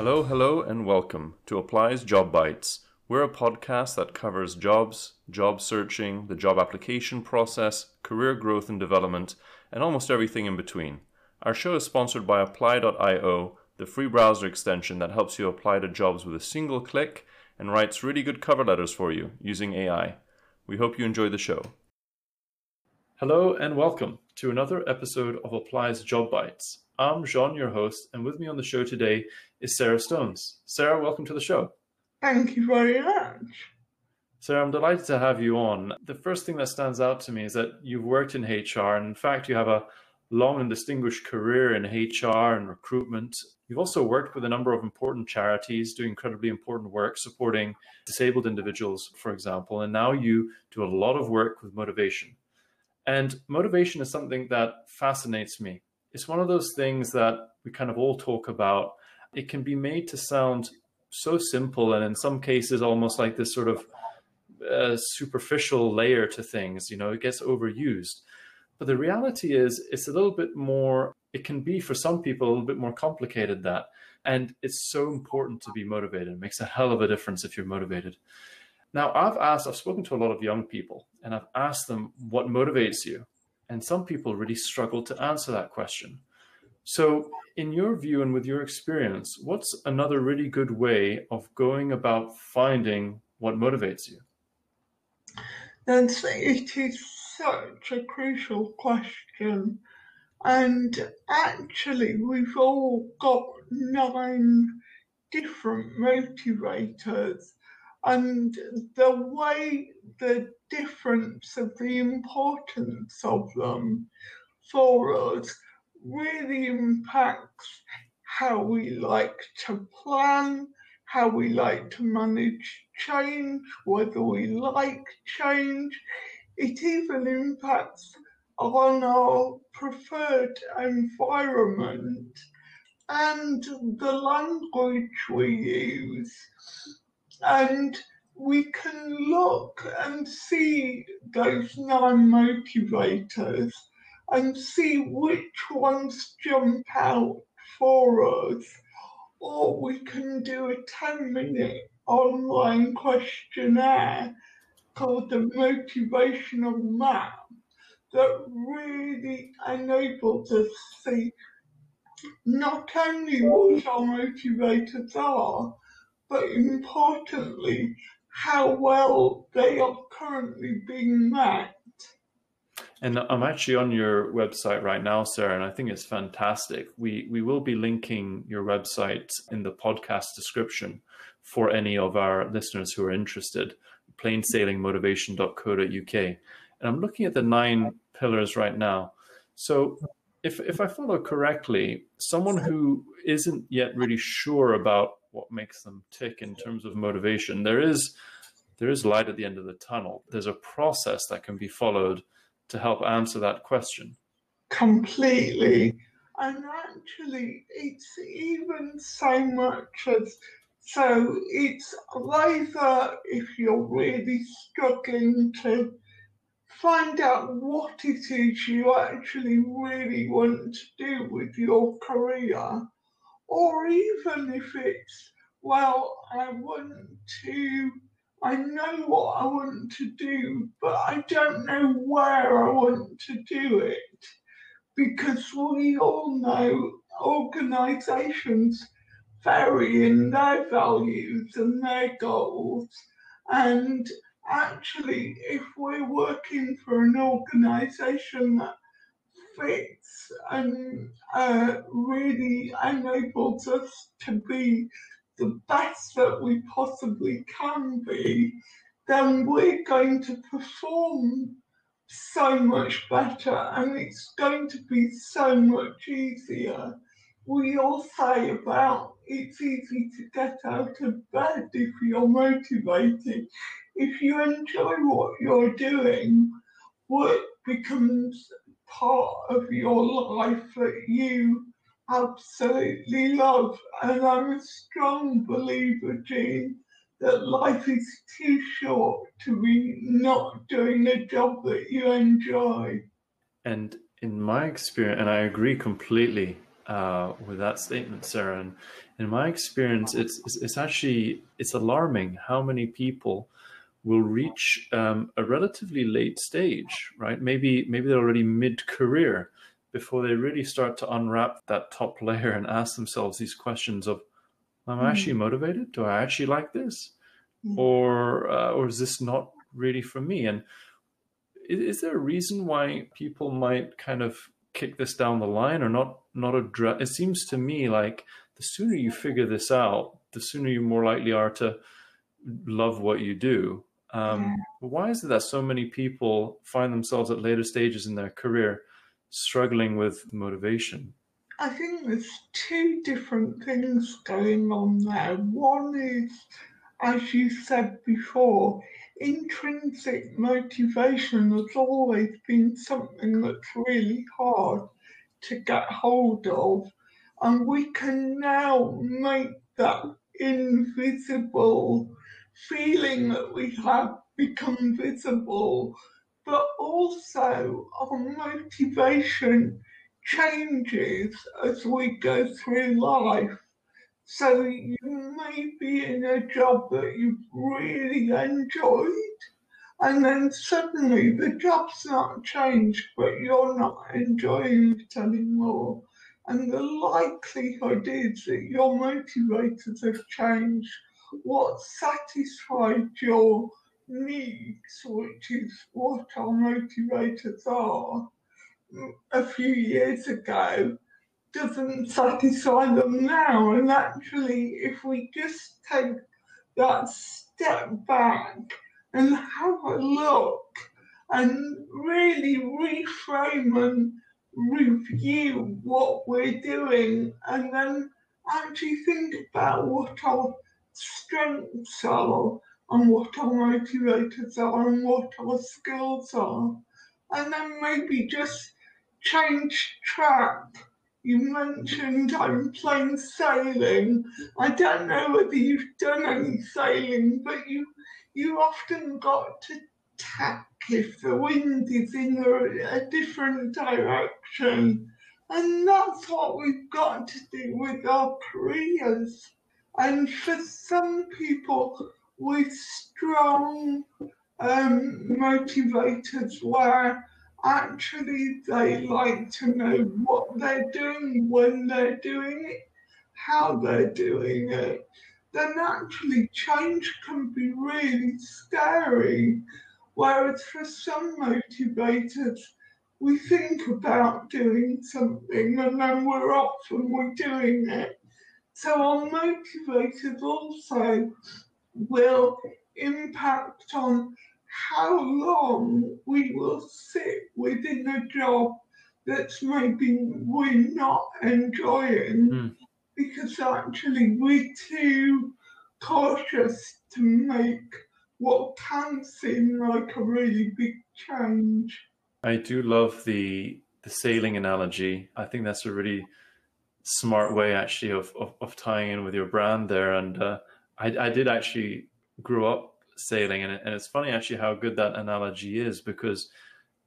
Hello, hello, and welcome to Apply's Job Bites. We're a podcast that covers jobs, job searching, the job application process, career growth and development, and almost everything in between. Our show is sponsored by apply.io, the free browser extension that helps you apply to jobs with a single click and writes really good cover letters for you using AI. We hope you enjoy the show. Hello and welcome to another episode of Apply's Job Bites. I'm Jean, your host, and with me on the show today is Sarah Stones. Sarah, welcome to the show. Thank you very much. Sarah, I'm delighted to have you on. The first thing that stands out to me is that you've worked in HR, and in fact, you have a long and distinguished career in HR and recruitment. You've also worked with a number of important charities, doing incredibly important work, supporting disabled individuals, for example, and now you do a lot of work with motivation. And motivation is something that fascinates me. It's one of those things that we kind of all talk about. It can be made to sound so simple, and in some cases, almost like this sort of superficial layer to things. You know, it gets overused. But the reality is, it's a little bit more, it can be for some people a little bit more complicated than that. And it's so important to be motivated. It makes a hell of a difference if you're motivated. Now, I've spoken to a lot of young people, and I've asked them, what motivates you? And some people really struggle to answer that question. So in your view and with your experience, what's another really good way of going about finding what motivates you? That's, it is such a crucial question. And actually, we've all got 9 different motivators. And the way the difference of the importance of them for us really impacts how we like to plan, how we like to manage change, whether we like change. It even impacts on our preferred environment and the language we use. And we can look and see those 9 motivators and see which ones jump out for us. Or we can do a 10-minute online questionnaire called the Motivational Map that really enables us to see not only what our motivators are, but importantly, how well they are currently being met. And I'm actually on your website right now, Sarah, and I think it's fantastic. We will be linking your website in the podcast description for any of our listeners who are interested, plainsailingmotivation.co.uk. And I'm looking at the 9 pillars right now. So if I follow correctly, someone who isn't yet really sure about what makes them tick in terms of motivation, there is light at the end of the tunnel. There's a process that can be followed to help answer that question. Completely. And actually, it's even so much as, so it's either if you're really struggling to find out what it is you actually really want to do with your career, or even if it's, well, I know what I want to do, but I don't know where I want to do it. Because we all know organisations vary in their values and their goals. And actually, if we're working for an organisation that fits and really enables us to be the best that we possibly can be, then we're going to perform so much better and it's going to be so much easier. We all say about it's easy to get out of bed if you're motivated. If you enjoy what you're doing, work becomes part of your life that you absolutely love. And I'm a strong believer, Jean, that life is too short to be not doing a job that you enjoy. And in my experience, and I agree completely, with that statement, Sarah. And in my experience, it's actually, it's alarming how many people will reach a relatively late stage, right? Maybe they're already mid-career before they really start to unwrap that top layer and ask themselves these questions of, am I actually motivated? Do I actually like this? Or is this not really for me? And is there a reason why people might kind of kick this down the line or not address? It seems to me like the sooner you figure this out, the sooner you more likely are to love what you do. Why is it that so many people find themselves at later stages in their career struggling with motivation? I think there's two different things going on there. One is, as you said before, intrinsic motivation has always been something that's really hard to get hold of. And we can now make that invisible feeling that we have become visible, but also our motivation changes as we go through life. So you may be in a job that you've really enjoyed, and then suddenly the job's not changed, but you're not enjoying it anymore. And the likelihood is that your motivators have changed. What satisfied your needs, which is what our motivators are, a few years ago, doesn't satisfy them now. And actually, if we just take that step back and have a look and really reframe and review what we're doing, and then actually think about what our strengths are and what our motivators are and what our skills are, and then maybe just change track. You mentioned I'm plain sailing. I don't know whether you've done any sailing, but you often got to tack if the wind is in a different direction. And that's what we've got to do with our careers. And for some people with strong motivators where actually they like to know what they're doing, when they're doing it, how they're doing it, then actually change can be really scary. Whereas for some motivators, we think about doing something and then we're off and we're doing it. So our motivators also will impact on how long we will sit within a job that's maybe we're not enjoying, because actually we're too cautious to make what can seem like a really big change. I do love the sailing analogy. I think that's a really smart way actually of tying in with your brand there. And I did actually grow up sailing, and it's funny actually how good that analogy is, because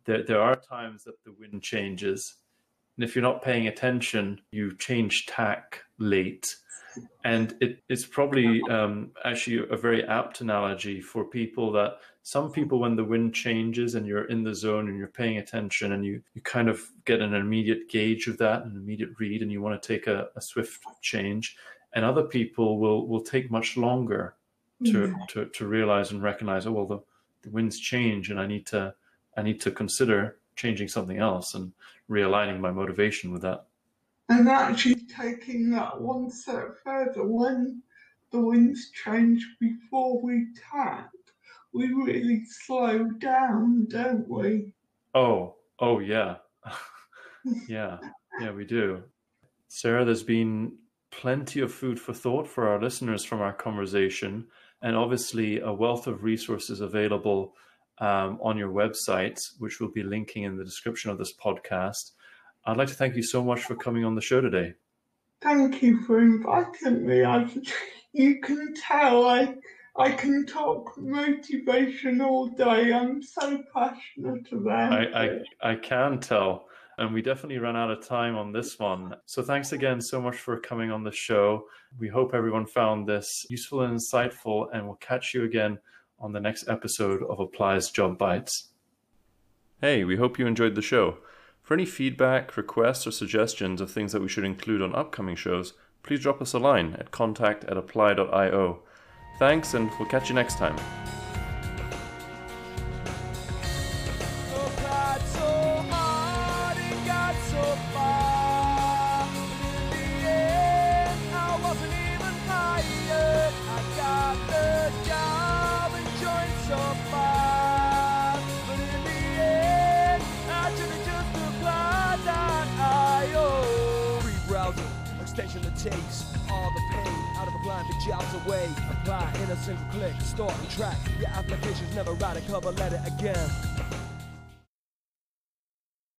there are times that the wind changes, and if you're not paying attention, you change tack late. And it's probably actually a very apt analogy for people, that some people, when the wind changes and you're in the zone and you're paying attention and you kind of get an immediate gauge of that, an immediate read, and you want to take a swift change, and other people will take much longer to realize and recognize, oh well, the winds change and I need to consider changing something else and realigning my motivation with that. And actually taking that one step further, when the winds change before we tack, we really slow down, don't we? Oh yeah. yeah we do. Sarah, there's been plenty of food for thought for our listeners from our conversation, and obviously a wealth of resources available on your website, which we'll be linking in the description of this podcast. I'd like to thank you so much for coming on the show today. Thank you for inviting me. You can tell I can talk motivation all day. I'm so passionate about it. I can tell. And we definitely ran out of time on this one. So thanks again so much for coming on the show. We hope everyone found this useful and insightful, and we'll catch you again on the next episode of Apply's Job Bites. Hey, we hope you enjoyed the show. For any feedback, requests, or suggestions of things that we should include on upcoming shows, please drop us a line at contact@apply.io. Thanks, and we'll catch you next time. Takes all the pain out of applying big jobs away. Apply in a single click, start and track. Your application's never out of cover letter again.